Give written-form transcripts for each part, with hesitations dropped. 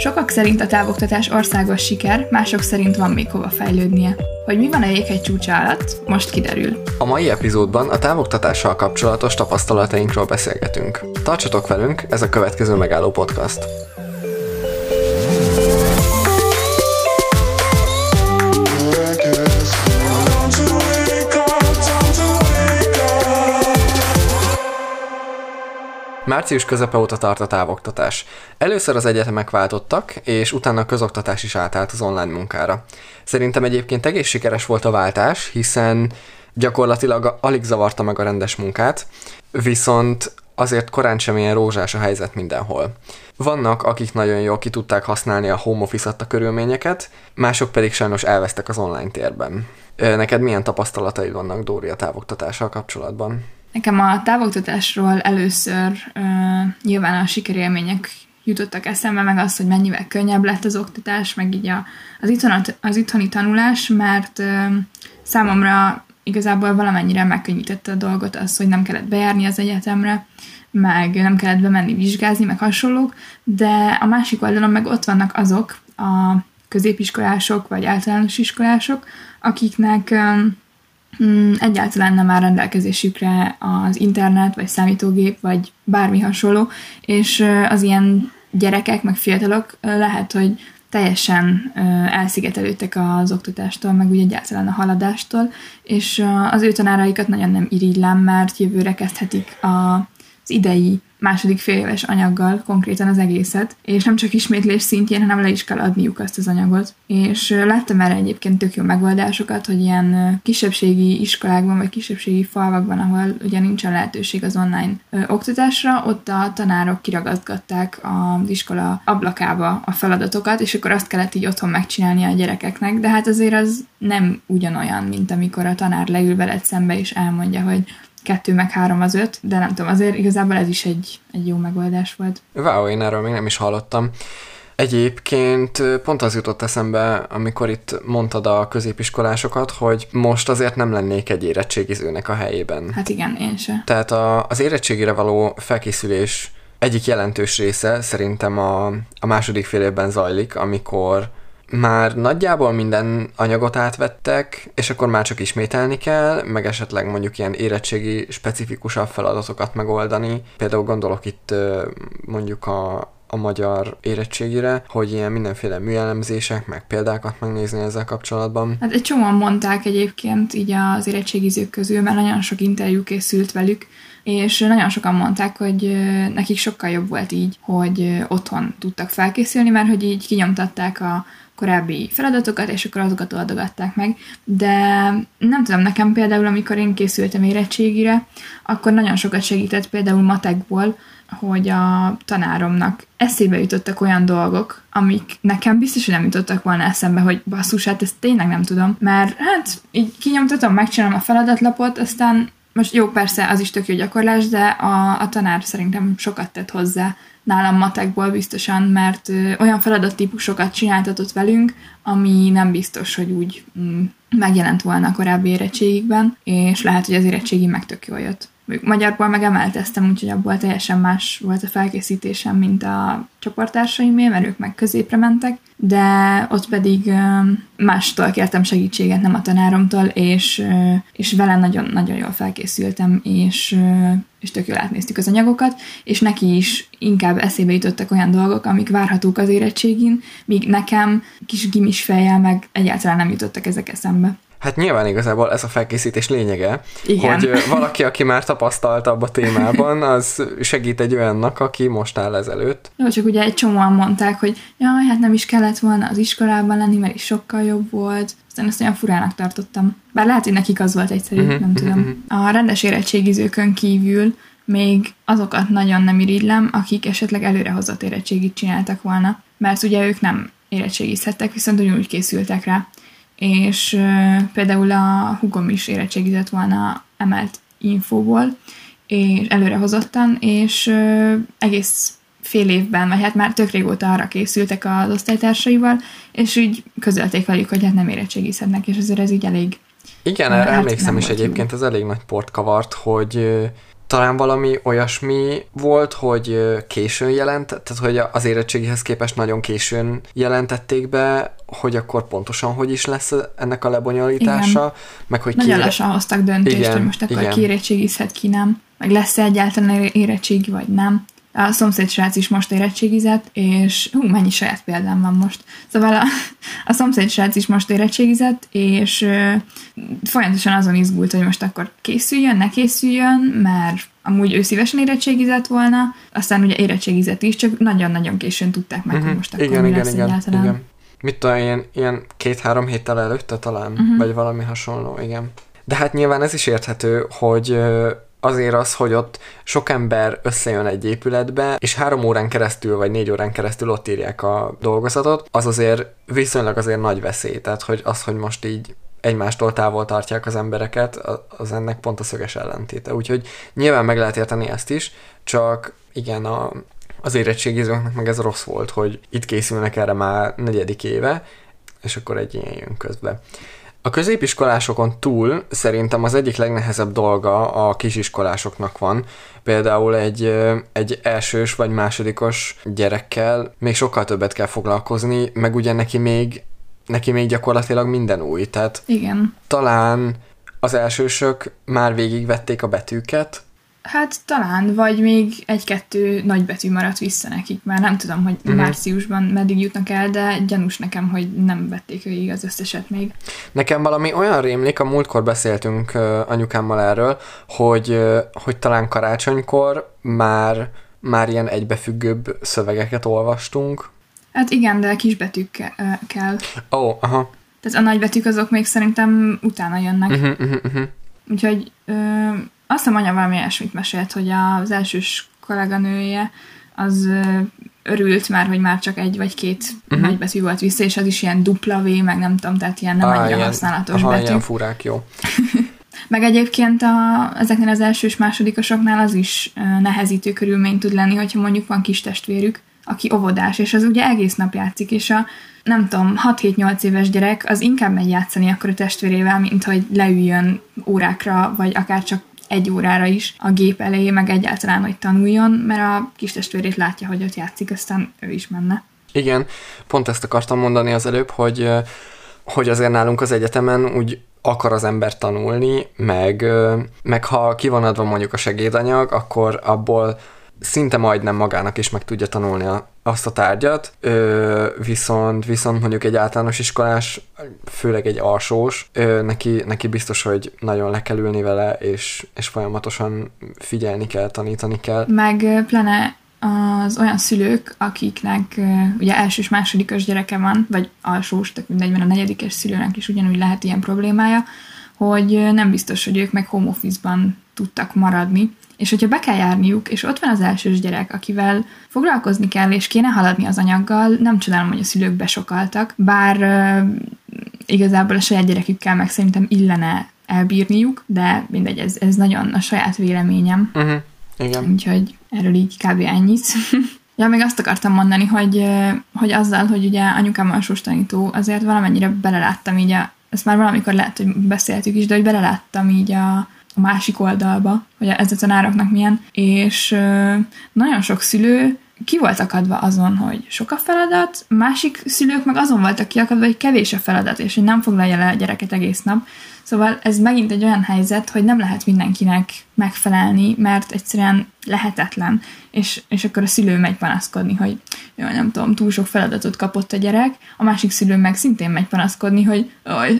Sokak szerint a távoktatás országos siker, mások szerint van még hova fejlődnie. Hogy mi van a jéghegy csúcsa alatt, most kiderül. A mai epizódban a távoktatással kapcsolatos tapasztalatainkról beszélgetünk. Tartsatok velünk, ez a következő megálló podcast. Március közepe óta tart a távoktatás. Először az egyetemek váltottak, és utána a közoktatás is átállt az online munkára. Szerintem egyébként egész sikeres volt a váltás, hiszen gyakorlatilag alig zavarta meg a rendes munkát, viszont azért korán sem ilyen rózsás a helyzet mindenhol. Vannak, akik nagyon jól ki tudták használni a home office adta körülményeket, mások pedig sajnos elvesztek az online térben. Neked milyen tapasztalataid vannak, Dóri, a távoktatással kapcsolatban? Nekem a távoktatásról először nyilván a sikerélmények jutottak eszembe, meg az, hogy mennyivel könnyebb lett az oktatás, meg így az itthoni tanulás, mert számomra igazából valamennyire megkönnyítette a dolgot az, hogy nem kellett bejárni az egyetemre, meg nem kellett bemenni vizsgázni, meg hasonlók, de a másik oldalon meg ott vannak azok a középiskolások, vagy általános iskolások, akiknek egyáltalán nem áll rendelkezésükre az internet, vagy számítógép, vagy bármi hasonló, és az ilyen gyerekek, meg fiatalok lehet, hogy teljesen elszigetelődtek az oktatástól, meg úgy egyáltalán a haladástól, és az ő tanáraikat nagyon nem irigylem, mert jövőre kezdhetik az idei második féléves anyaggal konkrétan az egészet, és nem csak ismétlés szintjén, hanem le is kell adniuk azt az anyagot. És láttam erre egyébként tök jó megoldásokat, hogy ilyen kisebbségi iskolákban, vagy kisebbségi falvakban, ahol ugye nincsen lehetőség az online oktatásra, ott a tanárok kiragasztgatták az iskola ablakába a feladatokat, és akkor azt kellett így otthon megcsinálni a gyerekeknek, de hát azért az nem ugyanolyan, mint amikor a tanár leül veled szembe, és elmondja, hogy 2 meg 3 az 5, de nem tudom, azért igazából ez is egy jó megoldás volt. Wow, én erről még nem is hallottam. Egyébként pont az jutott eszembe, amikor itt mondtad a középiskolásokat, hogy most azért nem lennék egy érettségizőnek a helyében. Hát igen, én se. Tehát az érettségire való felkészülés egyik jelentős része szerintem a második fél évben zajlik, amikor már nagyjából minden anyagot átvettek, és akkor már csak ismételni kell, meg esetleg mondjuk ilyen érettségi specifikusabb feladatokat megoldani. Például gondolok itt mondjuk a magyar érettségire, hogy ilyen mindenféle műelemzések, meg példákat megnézni ezzel kapcsolatban. Hát egy csomóan mondták egyébként így az érettségizők közül, mert nagyon sok interjú készült velük, és nagyon sokan mondták, hogy nekik sokkal jobb volt így, hogy otthon tudtak felkészülni, mert hogy így kinyomtatták a korábbi feladatokat, és akkor azokat oldogatták meg, de nem tudom, nekem például, amikor én készültem érettségire, akkor nagyon sokat segített például matekból, hogy a tanáromnak eszébe jutottak olyan dolgok, amik nekem biztos, hogy nem jutottak volna eszembe, hogy basszus, hát ezt tényleg nem tudom, mert hát így kinyomtatom, megcsinálom a feladatlapot, aztán most jó, persze az is tök jó gyakorlás, de a tanár szerintem sokat tett hozzá nálam matekból biztosan, mert olyan feladattípusokat csináltatott velünk, ami nem biztos, hogy úgy megjelent volna a korábbi érettségikben, és lehet, hogy az érettségi meg tök jól jött. Magyarból meg emelteztem, úgyhogy abból teljesen más volt a felkészítésem, mint a csoporttársaimé, mert ők meg középre mentek, de ott pedig mástól kértem segítséget, nem a tanáromtól, és vele nagyon-nagyon jól felkészültem, és tök jól átnéztük az anyagokat, és neki is inkább eszébe jutottak olyan dolgok, amik várhatók az érettségin, míg nekem kis gimis fejjel meg egyáltalán nem jutottak ezek eszembe. Hát nyilván igazából ez a felkészítés lényege, igen, hogy valaki, aki már tapasztaltabb a témában, az segít egy olyannak, aki most áll ezelőtt. Jó, csak ugye egy csomóan mondták, hogy jaj, hát nem is kellett volna az iskolában lenni, mert is sokkal jobb volt. Aztán ezt olyan furának tartottam. Bár lehet, hogy nekik az volt egyszerű, nem tudom. A rendes érettségizőkön kívül még azokat nagyon nem irigylem, akik esetleg előrehozott érettségit csináltak volna, mert ugye ők nem érettségizhettek, viszont ugyanúgy készültek rá. És például a hugom is érettségizett volna emelt infóból, és előrehozottan, és egész fél évben, vagy hát már tök régóta arra készültek az osztálytársaival, és így közölték velük, hogy hát nem érettségizhetnek, és azért ez így elég... Igen, emlékszem is egyébként, ez elég nagy port kavart, hogy talán valami olyasmi volt, hogy későn jelentett, tehát hogy az érettségihez képest nagyon későn jelentették be, hogy akkor pontosan hogy is lesz ennek a lebonyolítása. Igen. Meg hogy nagyon lassan hoztak döntést, igen, hogy most akkor ki érettségizhet, ki nem, meg lesz-e egyáltalán érettségi, vagy nem. A szomszédsrác is most érettségizett, és mennyi saját példám van most. Szóval a szomszédsrác is most érettségizett, és folyamatosan azon izgult, hogy most akkor készüljön, ne készüljön, mert amúgy ő szívesen érettségizett volna, aztán ugye érettségizett is, csak nagyon-nagyon későn tudták meg, hogy most akkor mi lesz egyáltalán. Mit tudom, ilyen 2-3 héttel előtte talán, vagy valami hasonló, igen. De hát nyilván ez is érthető, hogy... Azért az, hogy ott sok ember összejön egy épületbe, és 3 órán keresztül, vagy 4 órán keresztül ott írják a dolgozatot, az azért viszonylag azért nagy veszély. Tehát, hogy az, hogy most így egymástól távol tartják az embereket, az ennek pont a szöges ellentéte. Úgyhogy nyilván meg lehet érteni ezt is, csak igen, az érettségizőknek meg ez rossz volt, hogy itt készülnek erre már 4. éve, és akkor egy ilyen jön közbe. A középiskolásokon túl szerintem az egyik legnehezebb dolga a kisiskolásoknak van. Például egy elsős vagy másodikos gyerekkel még sokkal többet kell foglalkozni, meg ugye neki még gyakorlatilag minden új. Tehát igen. Talán az elsősök már végigvették a betűket. Hát talán, vagy még 1-2 nagy betű maradt vissza nekik. Már nem tudom, hogy márciusban meddig jutnak el, de gyanús nekem, hogy nem vették végig az összeset még. Nekem valami olyan rémlik, a múltkor beszéltünk anyukámmal erről, hogy talán karácsonykor már ilyen egybefüggőbb szövegeket olvastunk. Hát igen, de kisbetűkkel kell. Ó, aha. Tehát a nagybetűk azok még szerintem utána jönnek. Úgyhogy... Azt hiszem, anya valami ilyesmit mesélt, hogy az elsős kolléganője az örült már, hogy már csak 1 vagy 2 nagybetű volt vissza, és az is ilyen dupla V, meg nem tudom, tehát ilyen nem annyira használatos betű. Ilyen furák, jó. Meg egyébként ezeknél az elsős másodikosoknál az is nehezítő körülmény tud lenni, hogyha mondjuk van kis testvérük, aki óvodás, és az ugye egész nap játszik, és a nem tudom, 6-7-8 éves gyerek az inkább megy játszani akkor a testvérével, mint hogy leüljön órákra, vagy akár csak 1 órára is a gép elejé, meg egyáltalán, hogy tanuljon, mert a kis testvérét látja, hogy ott játszik, aztán ő is menne. Igen, pont ezt akartam mondani az előbb, hogy azért nálunk az egyetemen úgy akar az ember tanulni, meg ha ki van adva mondjuk a segédanyag, akkor abból szinte majdnem magának is meg tudja tanulni azt a tárgyat, viszont mondjuk egy általános iskolás, főleg egy alsós, neki biztos, hogy nagyon le kell ülni vele, és folyamatosan figyelni kell, tanítani kell. Meg pláne az olyan szülők, akiknek ugye elsős, másodikos gyereke van, vagy alsós, tehát mindegy, mert a 4. szülőnek is ugyanúgy lehet ilyen problémája, hogy nem biztos, hogy ők meg home office-ban tudtak maradni, és hogyha be kell járniuk, és ott van az elsős gyerek, akivel foglalkozni kell, és kéne haladni az anyaggal, nem csodálom, hogy a szülők besokaltak, bár igazából a saját gyerekükkel meg szerintem illene elbírniuk, de mindegy, ez nagyon a saját véleményem. Igen. Úgyhogy erről így kb. Ennyit. Ja, még azt akartam mondani, hogy azzal, hogy ugye anyukám alsós tanító, azért valamennyire beleláttam így ezt már valamikor lehet, hogy beszéltük is, de hogy beleláttam így a másik oldalba, hogy ez a tanároknak milyen, és nagyon sok szülő ki volt akadva azon, hogy sok a feladat, másik szülők meg azon voltak kiakadva, hogy kevés a feladat, és hogy nem foglalja le a gyereket egész nap. Szóval ez megint egy olyan helyzet, hogy nem lehet mindenkinek megfelelni, mert egyszerűen lehetetlen. És akkor a szülő megy panaszkodni, hogy jaj, nem tudom, túl sok feladatot kapott a gyerek, a másik szülő meg szintén megy panaszkodni, hogy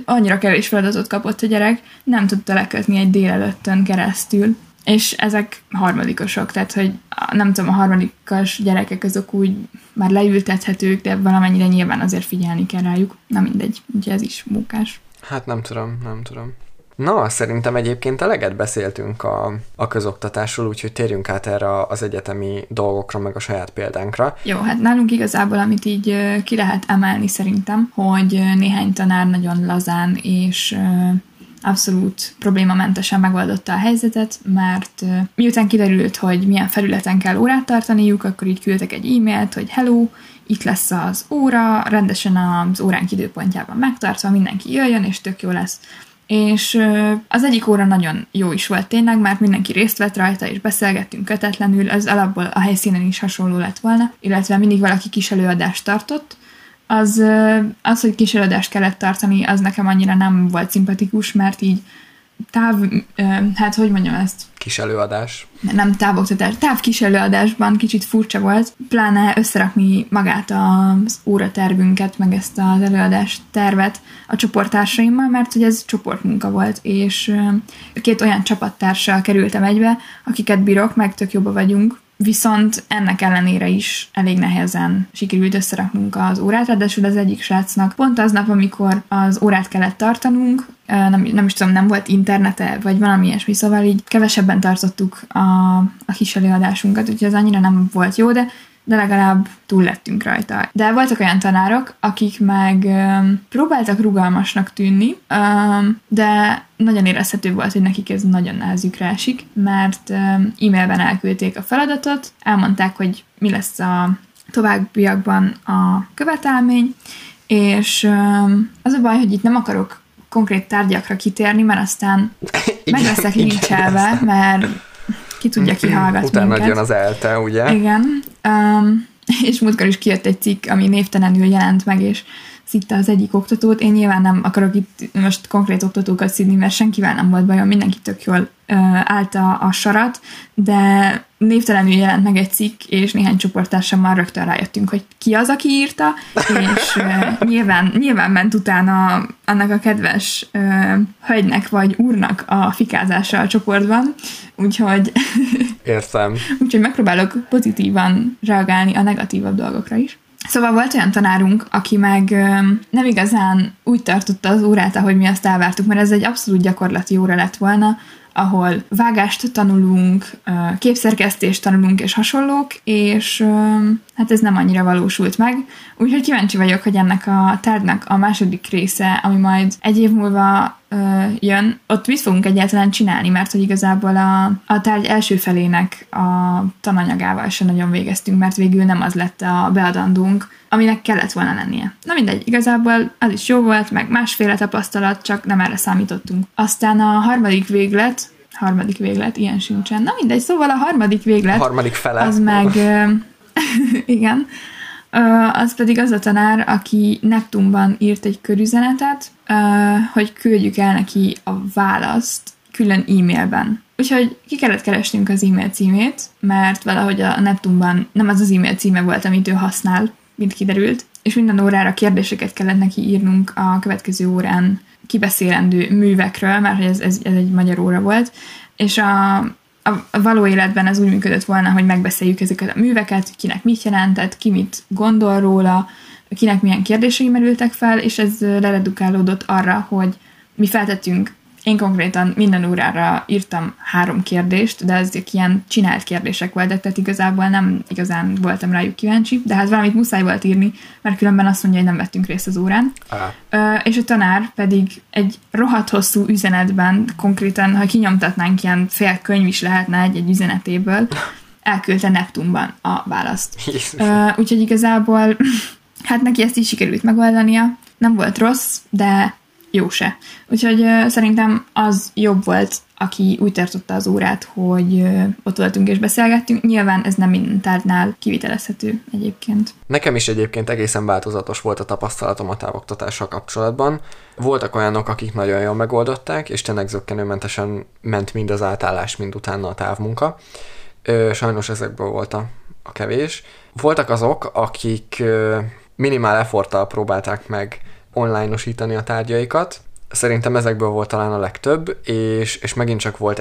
annyira kevés feladatot kapott a gyerek, nem tudta lekötni egy délelőttön keresztül. És ezek harmadikosok, tehát hogy nem tudom, a harmadikos gyerekek azok úgy már leültethetők, de valamennyire nyilván azért figyelni kell rájuk. Na mindegy, ugye ez is munkás. Hát nem tudom. Na, szerintem egyébként eleget beszéltünk a közoktatásról, úgyhogy térjünk át erre az egyetemi dolgokra, meg a saját példánkra. Jó, hát nálunk igazából, amit így ki lehet emelni szerintem, hogy néhány tanár nagyon lazán és abszolút problémamentesen megoldotta a helyzetet, mert miután kiderült, hogy milyen felületen kell órát tartaniuk, akkor így küldtek egy e-mailt, hogy hello, itt lesz az óra, rendesen az óránk időpontjában megtartva, mindenki jöjjön, és tök jó lesz. És az egyik óra nagyon jó is volt tényleg, mert mindenki részt vett rajta, és beszélgettünk kötetlenül, ez alapból a helyszínen is hasonló lett volna, illetve mindig valaki kis előadást tartott. Az, hogy kis előadást kellett tartani, az nekem annyira nem volt szimpatikus, mert így kis előadás. Nem távoktatás. Kis előadásban kicsit furcsa volt, pláne összerakni magát az óratervünket, meg ezt az előadás tervet a csoporttársaimmal, mert hogy ez csoportmunka volt, és két olyan csapattárssal kerültem egybe, akiket bírok, meg tök jobba vagyunk, viszont ennek ellenére is elég nehezen sikerült összeraknunk az órát, ráadásul az egyik srácnak pont aznap, amikor az órát kellett tartanunk, nem is tudom, nem volt internete, vagy valami ilyesmi, szóval így kevesebben tartottuk a kis előadásunkat, úgyhogy az annyira nem volt jó, de legalább túl lettünk rajta. De voltak olyan tanárok, akik meg próbáltak rugalmasnak tűnni, de nagyon érezhető volt, hogy nekik ez nagyon nehezükre esik, mert e-mailben elküldték a feladatot, elmondták, hogy mi lesz a továbbiakban a követelmény, és az a baj, hogy itt nem akarok konkrét tárgyakra kitérni, mert aztán meg leszek lincselve, mert ki tudja, ki hallgat utána minket. Jön az ELTE, ugye? Igen. És múltkor is kijött egy cikk, ami névtelenül jelent meg, és szidta az egyik oktatót. Én nyilván nem akarok itt most konkrét oktatókat szidni, mert senkivel nem volt bajom, mindenki tök jól állt a sarat, de névtelenül jelent meg egy cikk, és néhány csoporttársammal rögtön rájöttünk, hogy ki az, aki írta, és nyilván ment utána annak a kedves hölgynek vagy úrnak a fikázása a csoportban, úgyhogy értem. Úgyhogy megpróbálok pozitívan reagálni a negatívabb dolgokra is. Szóval volt olyan tanárunk, aki meg nem igazán úgy tartotta az órát, ahogy mi azt elvártuk, mert ez egy abszolút gyakorlati óra lett volna, ahol vágást tanulunk, képszerkesztést tanulunk és hasonlók, és hát ez nem annyira valósult meg. Úgyhogy kíváncsi vagyok, hogy ennek a tárgynak a második része, ami majd egy év múlva jön, ott mit fogunk egyáltalán csinálni, mert hogy igazából a tárgy első felének a tananyagával sem nagyon végeztünk, mert végül nem az lett a beadandónk, aminek kellett volna lennie. Na mindegy, igazából az is jó volt, meg másféle tapasztalat, csak nem erre számítottunk. Aztán a harmadik véglet, ilyen sincsen. Na mindegy, szóval a harmadik véglet, a harmadik fele. Az meg igen, az pedig az a tanár, aki Neptunban írt egy körüzenetet, hogy küldjük el neki a választ külön e-mailben. Úgyhogy ki kellett keresnünk az e-mail címét, mert valahogy a Neptunban nem az az e-mail címe volt, amit ő használ, mint kiderült, és minden órára kérdéseket kellett neki írnunk a következő órán kibeszélendő művekről, mert ez egy magyar óra volt, és a való életben ez úgy működött volna, hogy megbeszéljük ezeket a műveket, kinek mit jelentett, ki mit gondol róla, kinek milyen kérdései merültek fel, és ez leredukálódott arra, hogy mi feltettünk, én konkrétan minden órára írtam 3 kérdést, de ezek ilyen csinált kérdések voltak, tehát igazából nem igazán voltam rájuk kíváncsi, de hát valamit muszáj volt írni, mert különben azt mondja, hogy nem vettünk részt az órán. És a tanár pedig egy rohadt hosszú üzenetben, konkrétan, ha kinyomtatnánk, ilyen fél könyv is lehetne egy üzenetéből, elküldte Neptunban a választ. Úgyhogy igazából hát neki ezt is sikerült megoldania. Nem volt rossz, de jó se. Úgyhogy szerintem az jobb volt, aki úgy tartotta az órát, hogy ott voltunk és beszélgettünk. Nyilván ez nem minden tárgynál kivitelezhető egyébként. Nekem is egyébként egészen változatos volt a tapasztalatom a távoktatással kapcsolatban. Voltak olyanok, akik nagyon jól megoldották, és tényleg zökkenőmentesen ment mind az átállás, mind utána a távmunka. Sajnos ezekből volt a kevés. Voltak azok, akik minimál efforttal próbálták meg online-osítani a tárgyaikat. Szerintem ezekből volt talán a legtöbb, és megint csak volt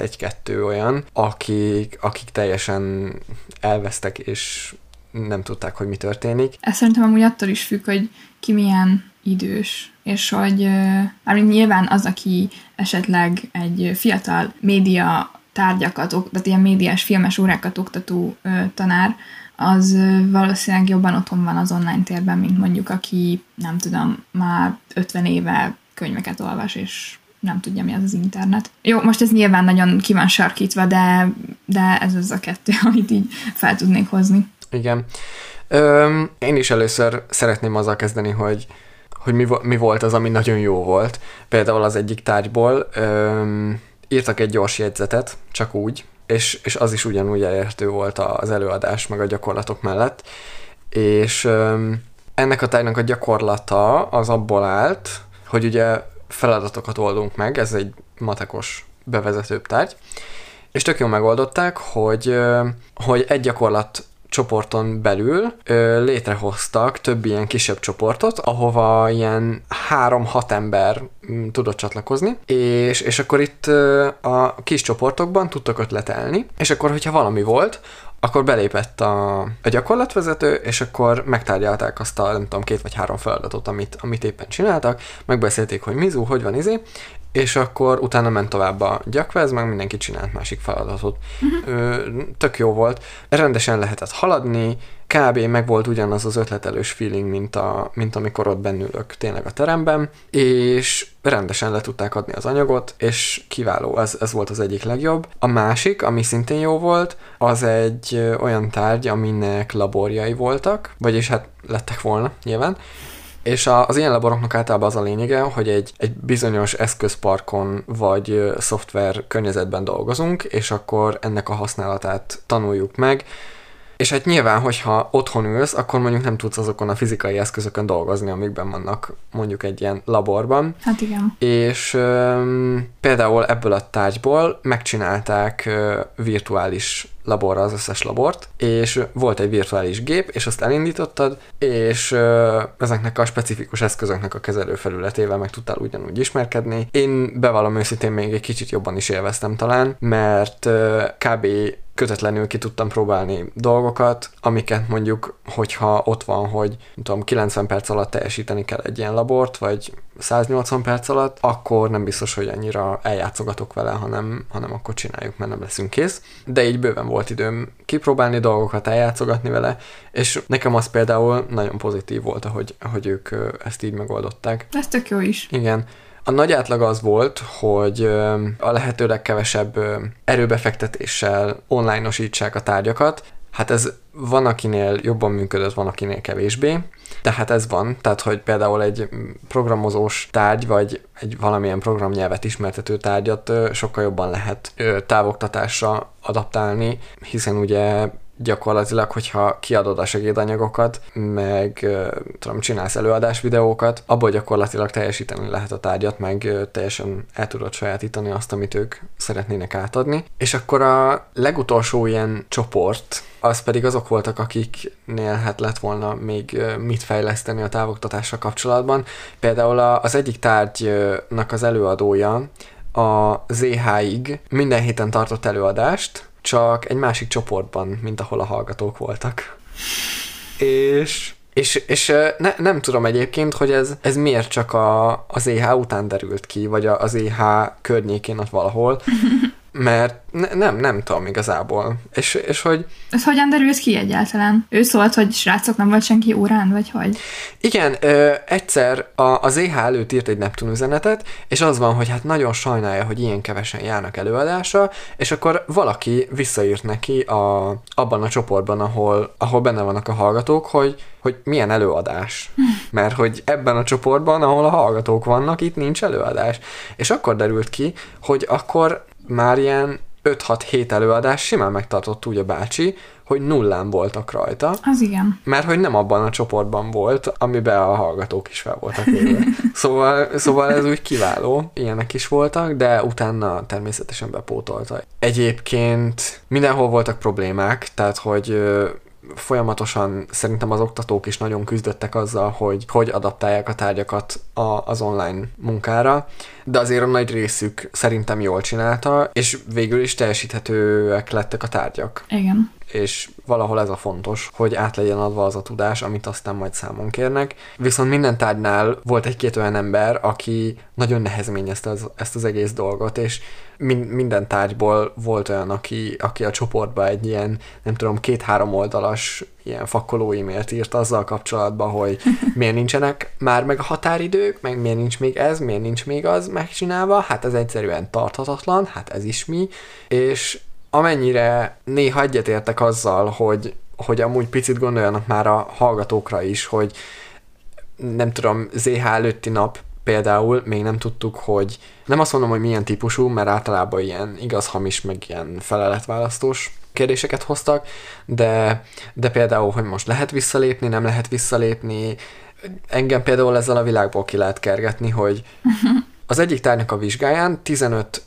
1-2 olyan, akik teljesen elvesztek, és nem tudták, hogy mi történik. Ez szerintem amúgy attól is függ, hogy ki milyen idős, és hogy nyilván az, aki esetleg egy fiatal média tárgyakat, tehát ilyen médiás, filmes órákat oktató tanár, az valószínűleg jobban otthon van az online térben, mint mondjuk aki, nem tudom, már 50 éve könyveket olvas, és nem tudja, mi az az internet. Jó, most ez nyilván nagyon ki van sarkítva, de ez az a 2, amit így fel tudnék hozni. Igen. Én is először szeretném azzal kezdeni, hogy hogy mi volt az, ami nagyon jó volt. Például az egyik tárgyból írtak egy gyors jegyzetet, csak úgy, és az is ugyanúgy elérhető volt az előadás meg a gyakorlatok mellett, és ennek a tárgynak a gyakorlata az abból állt, hogy ugye feladatokat oldunk meg, ez egy matekos bevezetőbb tárgy, és tök jól megoldották, hogy egy gyakorlat csoporton belül létrehoztak több ilyen kisebb csoportot, ahova ilyen 3-6 ember tudott csatlakozni, és akkor itt a kis csoportokban tudtak ötletelni, és akkor, hogyha valami volt, akkor belépett a gyakorlatvezető, és akkor megtárgyalták azt a, nem tudom, 2 vagy 3 feladatot, amit éppen csináltak, megbeszélték, hogy mizu, hogy van és akkor utána ment tovább a gyakvez, meg mindenki csinált másik feladatot. Tök jó volt, rendesen lehetett haladni, kb. Meg volt ugyanaz az ötletelős feeling, mint amikor ott bennülök tényleg a teremben, és rendesen le tudták adni az anyagot, és kiváló, ez volt az egyik legjobb. A másik, ami szintén jó volt, az egy olyan tárgy, aminek laborjai voltak, vagyis hát lettek volna nyilván, és az ilyen laboroknak általában az a lényege, hogy egy bizonyos eszközparkon vagy szoftver környezetben dolgozunk, és akkor ennek a használatát tanuljuk meg. És hát nyilván, hogyha otthon ülsz, akkor mondjuk nem tudsz azokon a fizikai eszközökön dolgozni, amikben vannak mondjuk egy ilyen laborban. Hát igen. És például ebből a tárgyból megcsinálták virtuális laborra az összes labort, és volt egy virtuális gép, és azt elindítottad, és ezeknek a specifikus eszközöknek a kezelőfelületével meg tudtál ugyanúgy ismerkedni. Én bevallom őszintén még egy kicsit jobban is élveztem talán, mert kb. Kötetlenül ki tudtam próbálni dolgokat, amiket mondjuk, hogyha ott van, hogy nem tudom, 90 perc alatt teljesíteni kell egy ilyen labort, vagy 180 perc alatt, akkor nem biztos, hogy annyira eljátszogatok vele, hanem akkor csináljuk, mert nem leszünk kész. De így bőven volt időm kipróbálni dolgokat, eljátszogatni vele, és nekem az például nagyon pozitív volt, ahogy ők ezt így megoldották. Ez tök jó is. Igen. A nagy átlag az volt, hogy a lehető legkevesebb erőbefektetéssel online-osítsák a tárgyakat. Hát ez van, akinél jobban működött, van, akinél kevésbé. Tehát ez van, tehát hogy például egy programozós tárgy, vagy egy valamilyen programnyelvet ismertető tárgyat sokkal jobban lehet távoktatásra adaptálni, hiszen ugye gyakorlatilag, hogyha kiadod a segédanyagokat, meg tudom, csinálsz előadásvideókat, abból gyakorlatilag teljesíteni lehet a tárgyat, meg teljesen el tudod sajátítani azt, amit ők szeretnének átadni. És akkor a legutolsó ilyen csoport, az pedig azok voltak, akiknél hát lett volna még mit fejleszteni a távoktatással kapcsolatban. Például az egyik tárgynak az előadója a ZH-ig minden héten tartott előadást, csak egy másik csoportban, mint ahol a hallgatók voltak. És nem tudom egyébként, hogy ez miért csak az EH után derült ki, vagy az EH környékén ott valahol, mert nem tudom igazából. És hogy... Ez hogyan derült ki egyáltalán? Ő szólt, hogy srácok, nem volt senki órán, vagy hogy? Igen, egyszer az EH előtt írt egy Neptun üzenetet, és az van, hogy hát nagyon sajnálja, hogy ilyen kevesen járnak előadásra, és akkor valaki visszaírt neki abban a csoportban, ahol benne vannak a hallgatók, hogy milyen előadás. Mert hogy ebben a csoportban, ahol a hallgatók vannak, itt nincs előadás. És akkor derült ki, hogy akkor már ilyen 5-6-7 előadás simán megtartott úgy a bácsi, hogy nullán voltak rajta. Az igen. Mert hogy nem abban a csoportban volt, amiben a hallgatók is fel voltak éve. Szóval ez úgy kiváló. Ilyenek is voltak, de utána természetesen bepótolta. Egyébként mindenhol voltak problémák, tehát hogy folyamatosan szerintem az oktatók is nagyon küzdöttek azzal, hogy adaptálják a tárgyakat az online munkára, de azért a nagy részük szerintem jól csinálta, és végül is teljesíthetőek lettek a tárgyak. Igen. És valahol ez a fontos, hogy át legyen adva az a tudás, amit aztán majd számon kérnek. Viszont minden tárgynál volt egy-két olyan ember, aki nagyon nehezményezte ezt az egész dolgot, és minden tárgyból volt olyan, aki a csoportba egy ilyen, nem tudom, 2-3 oldalas ilyen fakkoló e-mailt írt azzal kapcsolatban, hogy miért nincsenek már meg a határidők, meg miért nincs még ez, miért nincs még az megcsinálva, hát ez egyszerűen tarthatatlan, hát ez is mi, és amennyire néha egyetértek azzal, hogy amúgy picit gondoljanak már a hallgatókra is, hogy nem tudom, ZH előtti nap például még nem tudtuk, hogy nem azt mondom, hogy milyen típusú, mert általában ilyen igaz, hamis, meg ilyen feleletválasztós kérdéseket hoztak, de például, hogy most lehet visszalépni, nem lehet visszalépni. Engem például ezzel a világból ki lehet kergetni, hogy az egyik tárgynak a vizsgáján 15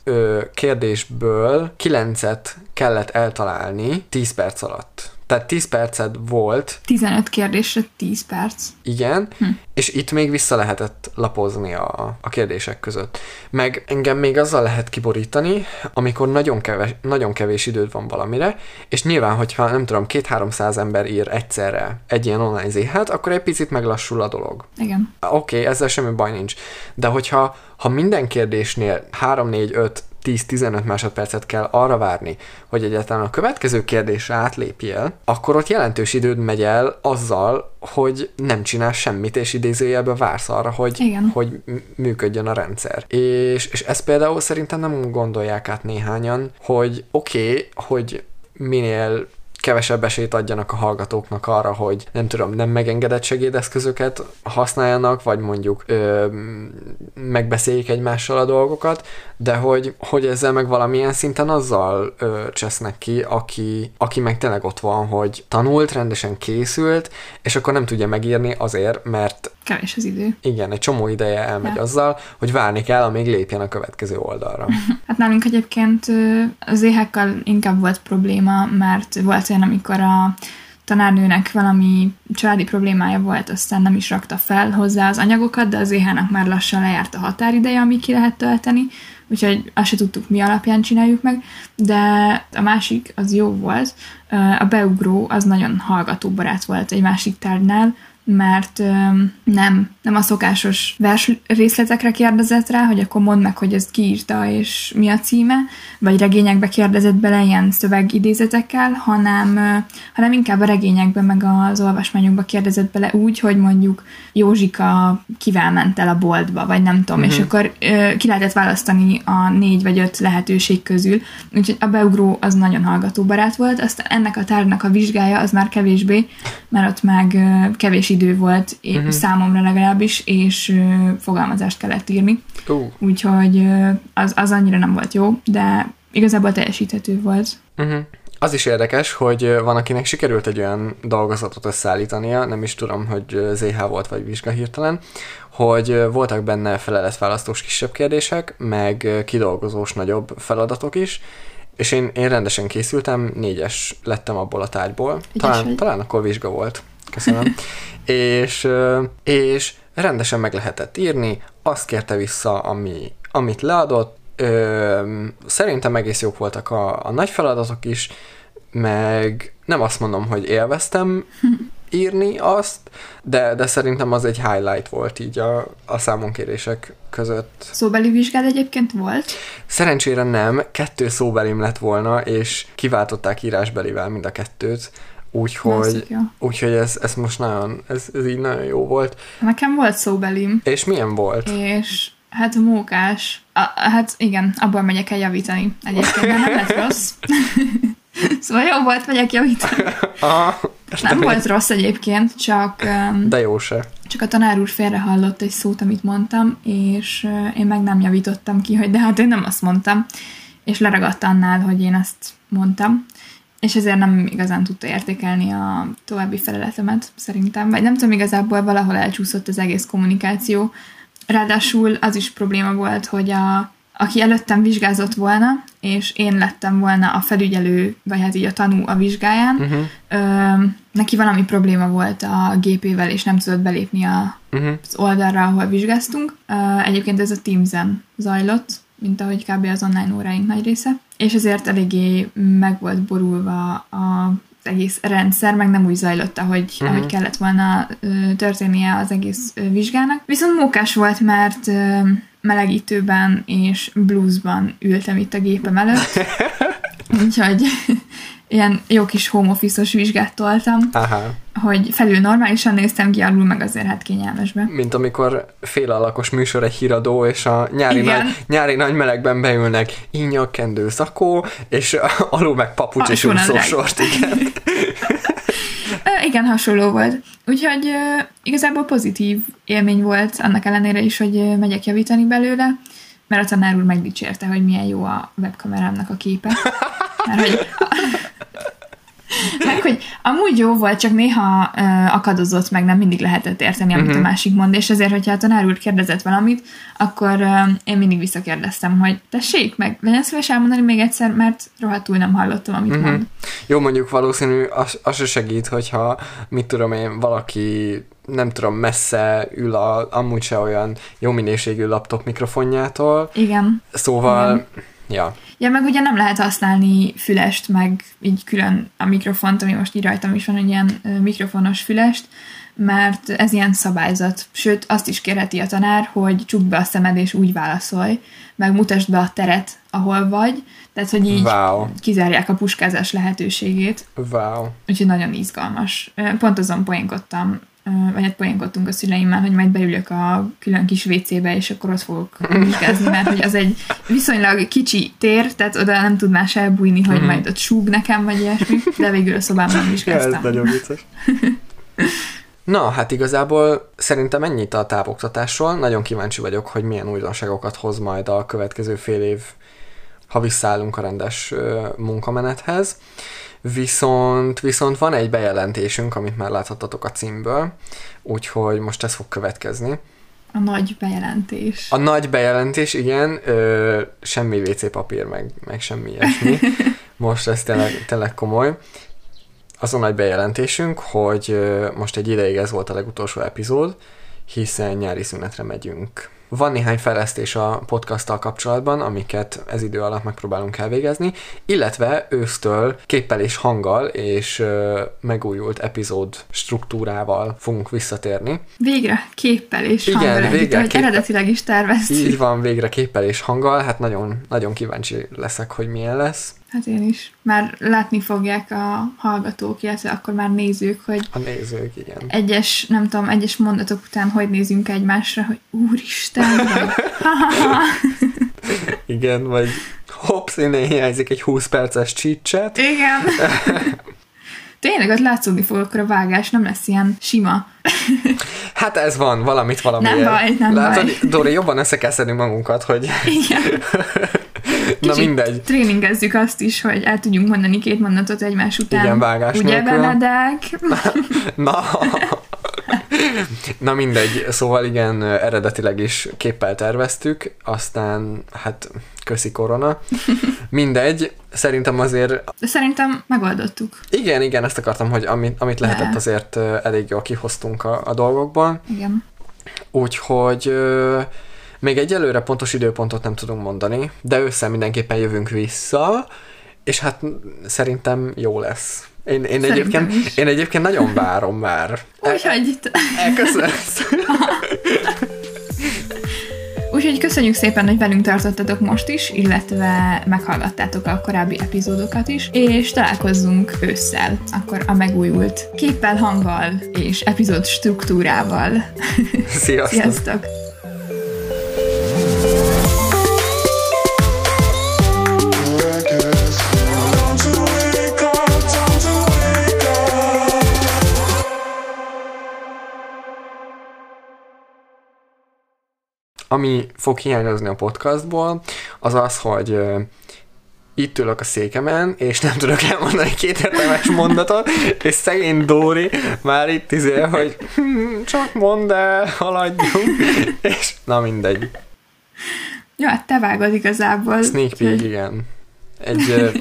kérdésből 9-et kellett eltalálni 10 perc alatt. Tehát 10 percet volt. 15 kérdésre 10 perc. Igen, és itt még vissza lehetett lapozni a kérdések között. Meg engem még azzal lehet kiborítani, amikor nagyon kevés időd van valamire, és nyilván, hogyha nem tudom, 200-300 ember ír egyszerre egy ilyen online ZH-t, akkor egy picit meglassul a dolog. Igen. Oké, ezzel semmi baj nincs. De hogyha minden kérdésnél 3-4-5 10-15 másodpercet kell arra várni, hogy egyáltalán a következő kérdésre átlépjél, akkor ott jelentős időd megy el azzal, hogy nem csinál semmit, és idézőjelben vársz arra, hogy működjön a rendszer. És ezt például szerintem nem gondolják át néhányan, hogy oké, hogy minél kevesebb esélyt adjanak a hallgatóknak arra, hogy nem tudom, nem megengedett segédeszközöket használjanak, vagy mondjuk megbeszéljék egymással a dolgokat, de hogy ezzel meg valamilyen szinten azzal csesznek ki, aki meg tényleg ott van, hogy tanult, rendesen készült, és akkor nem tudja megírni azért, mert kevés az idő. Igen, egy csomó ideje elmegy azzal, hogy várni kell, amíg lépjen a következő oldalra. Hát nálunk egyébként az éhekkel inkább volt probléma, mert volt olyan, amikor a tanárnőnek valami családi problémája volt, aztán nem is rakta fel hozzá az anyagokat, de az éhának már lassan lejárt a határideje, amíg ki lehet tölteni, úgyhogy azt se tudtuk, mi alapján csináljuk meg, de a másik az jó volt. A beugró az nagyon hallgatóbarát volt egy másik tárgynál, mert nem a szokásos vers részletekre kérdezett rá, hogy akkor mondd meg, hogy ezt kiírta, és mi a címe, vagy regényekbe kérdezett bele ilyen szövegidézetekkel, hanem inkább a regényekbe, meg az olvasmányokba kérdezett bele úgy, hogy mondjuk Józsika kivel ment el a boltba, vagy nem tudom, és akkor ki lehetett választani a 4 vagy 5 lehetőség közül, úgyhogy a beugró az nagyon hallgatóbarát volt, aztán ennek a tárgynak a vizsgája az már kevésbé, mert ott meg kevés idő volt, számomra legalábbis, és fogalmazást kellett írni. Úgyhogy az annyira nem volt jó, de igazából teljesíthető volt. Az is érdekes, hogy van, akinek sikerült egy olyan dolgozatot összeállítania, nem is tudom, hogy ZH volt, vagy vizsga hirtelen, hogy voltak benne feleletválasztós kisebb kérdések, meg kidolgozós nagyobb feladatok is, és én rendesen készültem, 4-es lettem abból a tárgyból. Talán akkor vizsga volt. Köszönöm. és rendesen meg lehetett írni, azt kérte vissza, amit leadott. Szerintem egész jók voltak a nagy feladatok is, meg nem azt mondom, hogy élveztem írni azt, de szerintem az egy highlight volt így a számonkérések között. Szóbeli vizsgád egyébként volt? Szerencsére nem, 2 szóbelim lett volna, és kiváltották írásbelivel mind a 2-t. Úgyhogy ez most nagyon, ez így nagyon jó volt. Nekem volt szóbelim. És milyen volt? És hát mókás. Hát igen, abban megyek el javítani. Egyébként nem lett rossz. Szóval jó volt, megyek javítani. Nem volt rossz egyébként, csak... De jó se. Csak a tanár úr félrehallott egy szót, amit mondtam, és én meg nem javítottam ki, hogy de hát én nem azt mondtam. És leragadt annál, hogy én azt mondtam. És ezért nem igazán tudta értékelni a további feleletemet, szerintem. Vagy nem tudom, igazából valahol elcsúszott az egész kommunikáció. Ráadásul az is probléma volt, hogy aki előttem vizsgázott volna, és én lettem volna a felügyelő, vagy hát így a tanú a vizsgáján, neki valami probléma volt a gépével, és nem tudott belépni az oldalra, ahol vizsgáztunk. Egyébként ez a Teams-en zajlott, mint ahogy kb. Az online óráink nagy része, és ezért eléggé meg volt borulva az egész rendszer, meg nem úgy zajlott, ahogy kellett volna történnie az egész vizsgának. Viszont mókás volt, mert melegítőben és bluesban ültem itt a gépem előtt, úgyhogy ilyen jó kis home office-os vizsgát toltam, hogy felül normálisan néztem ki, alul meg azért hát kényelmesbe. Mint amikor félalakos műsor egy híradó, és a nyári nagy melegben beülnek innyag, kendő, zakó, és alul meg papucs és úszósort. Igen, hasonló volt. Úgyhogy igazából pozitív élmény volt, annak ellenére is, hogy megyek javítani belőle, mert a tanár úr megdicsérte, hogy milyen jó a webkamerámnak a képe. Mert hogy... Meg, hogy amúgy jó volt, csak néha akadozott, meg nem mindig lehetett érteni, amit a másik mond, és ezért, hogyha a tanár úr kérdezett valamit, akkor én mindig visszakérdeztem, hogy tessék, meg legyen szíves elmondani még egyszer, mert rohadtul nem hallottam, amit mond. Jó, mondjuk valószínű, az se segít, hogyha, mit tudom én, valaki nem tudom, messze ül amúgy se olyan jó minőségű laptop mikrofonjától. Igen. Szóval... Igen. Ja, meg ugye nem lehet használni fülest, meg így külön a mikrofont, ami most így rajtam is van, egy ilyen mikrofonos fülest, mert ez ilyen szabályzat. Sőt, azt is kérheti a tanár, hogy csukd be a szemed és úgy válaszolj, meg mutasd be a teret, ahol vagy, tehát, hogy így kizárják a puskázás lehetőségét. Úgyhogy nagyon izgalmas. Pont azon poénkodtam, vagy hát poénkodtunk a szüleimmel, hogy majd beülök a külön kis WC-be, és akkor ott fogok vigyázni, mert hogy az egy viszonylag kicsi tér, tehát oda nem tudnás elbújni, hogy majd ott súg nekem, vagy ilyesmi, de végül a szobámban vizsgáztam. Ja, ez nagyon vicces. Na, hát igazából szerintem ennyit a távoktatásról. Nagyon kíváncsi vagyok, hogy milyen újdonságokat hoz majd a következő fél év, ha visszaállunk a rendes munkamenethez. Viszont van egy bejelentésünk, amit már láthattatok a címből, úgyhogy most ez fog következni. A nagy bejelentés. A nagy bejelentés, igen, semmi WC papír, meg semmi ilyesmi. Most ez tényleg komoly. Az a nagy bejelentésünk, hogy most egy ideig ez volt a legutolsó epizód, hiszen nyári szünetre megyünk. Van néhány fejlesztés a podcasttal kapcsolatban, amiket ez idő alatt megpróbálunk elvégezni, illetve ősztől képpel és hanggal és megújult epizód struktúrával fogunk visszatérni. Végre képpel és hanggal, ahogy eredetileg is terveztük. Így van, végre képpel és hanggal, hát nagyon, nagyon kíváncsi leszek, hogy milyen lesz. Hát én is. Már látni fogják a hallgatók, illetve akkor már nézők, hogy a nézők, igen. Egyes mondatok után hogy nézünk egymásra, hogy úristen, igen, vagy hopsz, innen hiányzik egy 20 perces csicset. Igen. Tényleg ott látszódni fog, akkor a vágás nem lesz ilyen sima. Hát ez van, valamiért. Nem baj. Dori, jobban össze kell szedni magunkat, hogy... Igen. Na mindegy. Tréningezzük azt is, hogy el tudjunk mondani két mondatot egymás után. Igen, vágás nélkül. Ugye, Benedek? Na mindegy, szóval igen, eredetileg is képpel terveztük, aztán hát köszi korona. Mindegy, szerintem azért... De szerintem megoldottuk. Igen, ezt akartam, hogy amit lehetett, azért elég jól kihoztunk a dolgokban. Igen. Úgyhogy... Még egyelőre pontos időpontot nem tudunk mondani, de ősszel mindenképpen jövünk vissza, és hát szerintem jó lesz. Én egyébként nagyon várom már. Úgyhogy köszönjük szépen, hogy velünk tartottatok most is, illetve meghallgattátok a korábbi epizódokat is, és találkozzunk ősszel, akkor a megújult képpel, hanggal és epizód struktúrával. Sziasztok! Ami fog hiányozni a podcastból, az az, hogy itt ülök a székemen, és nem tudok elmondani két értelmes mondatot, és szegény Dóri már itt izél, hogy csak mondd el, haladjunk, és na mindegy. Jó, hát te vágod igazából. Sneak peek, igen. Egy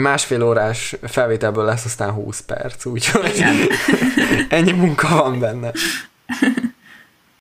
másfél órás felvételből lesz aztán 20 perc, úgyhogy ennyi munka van benne.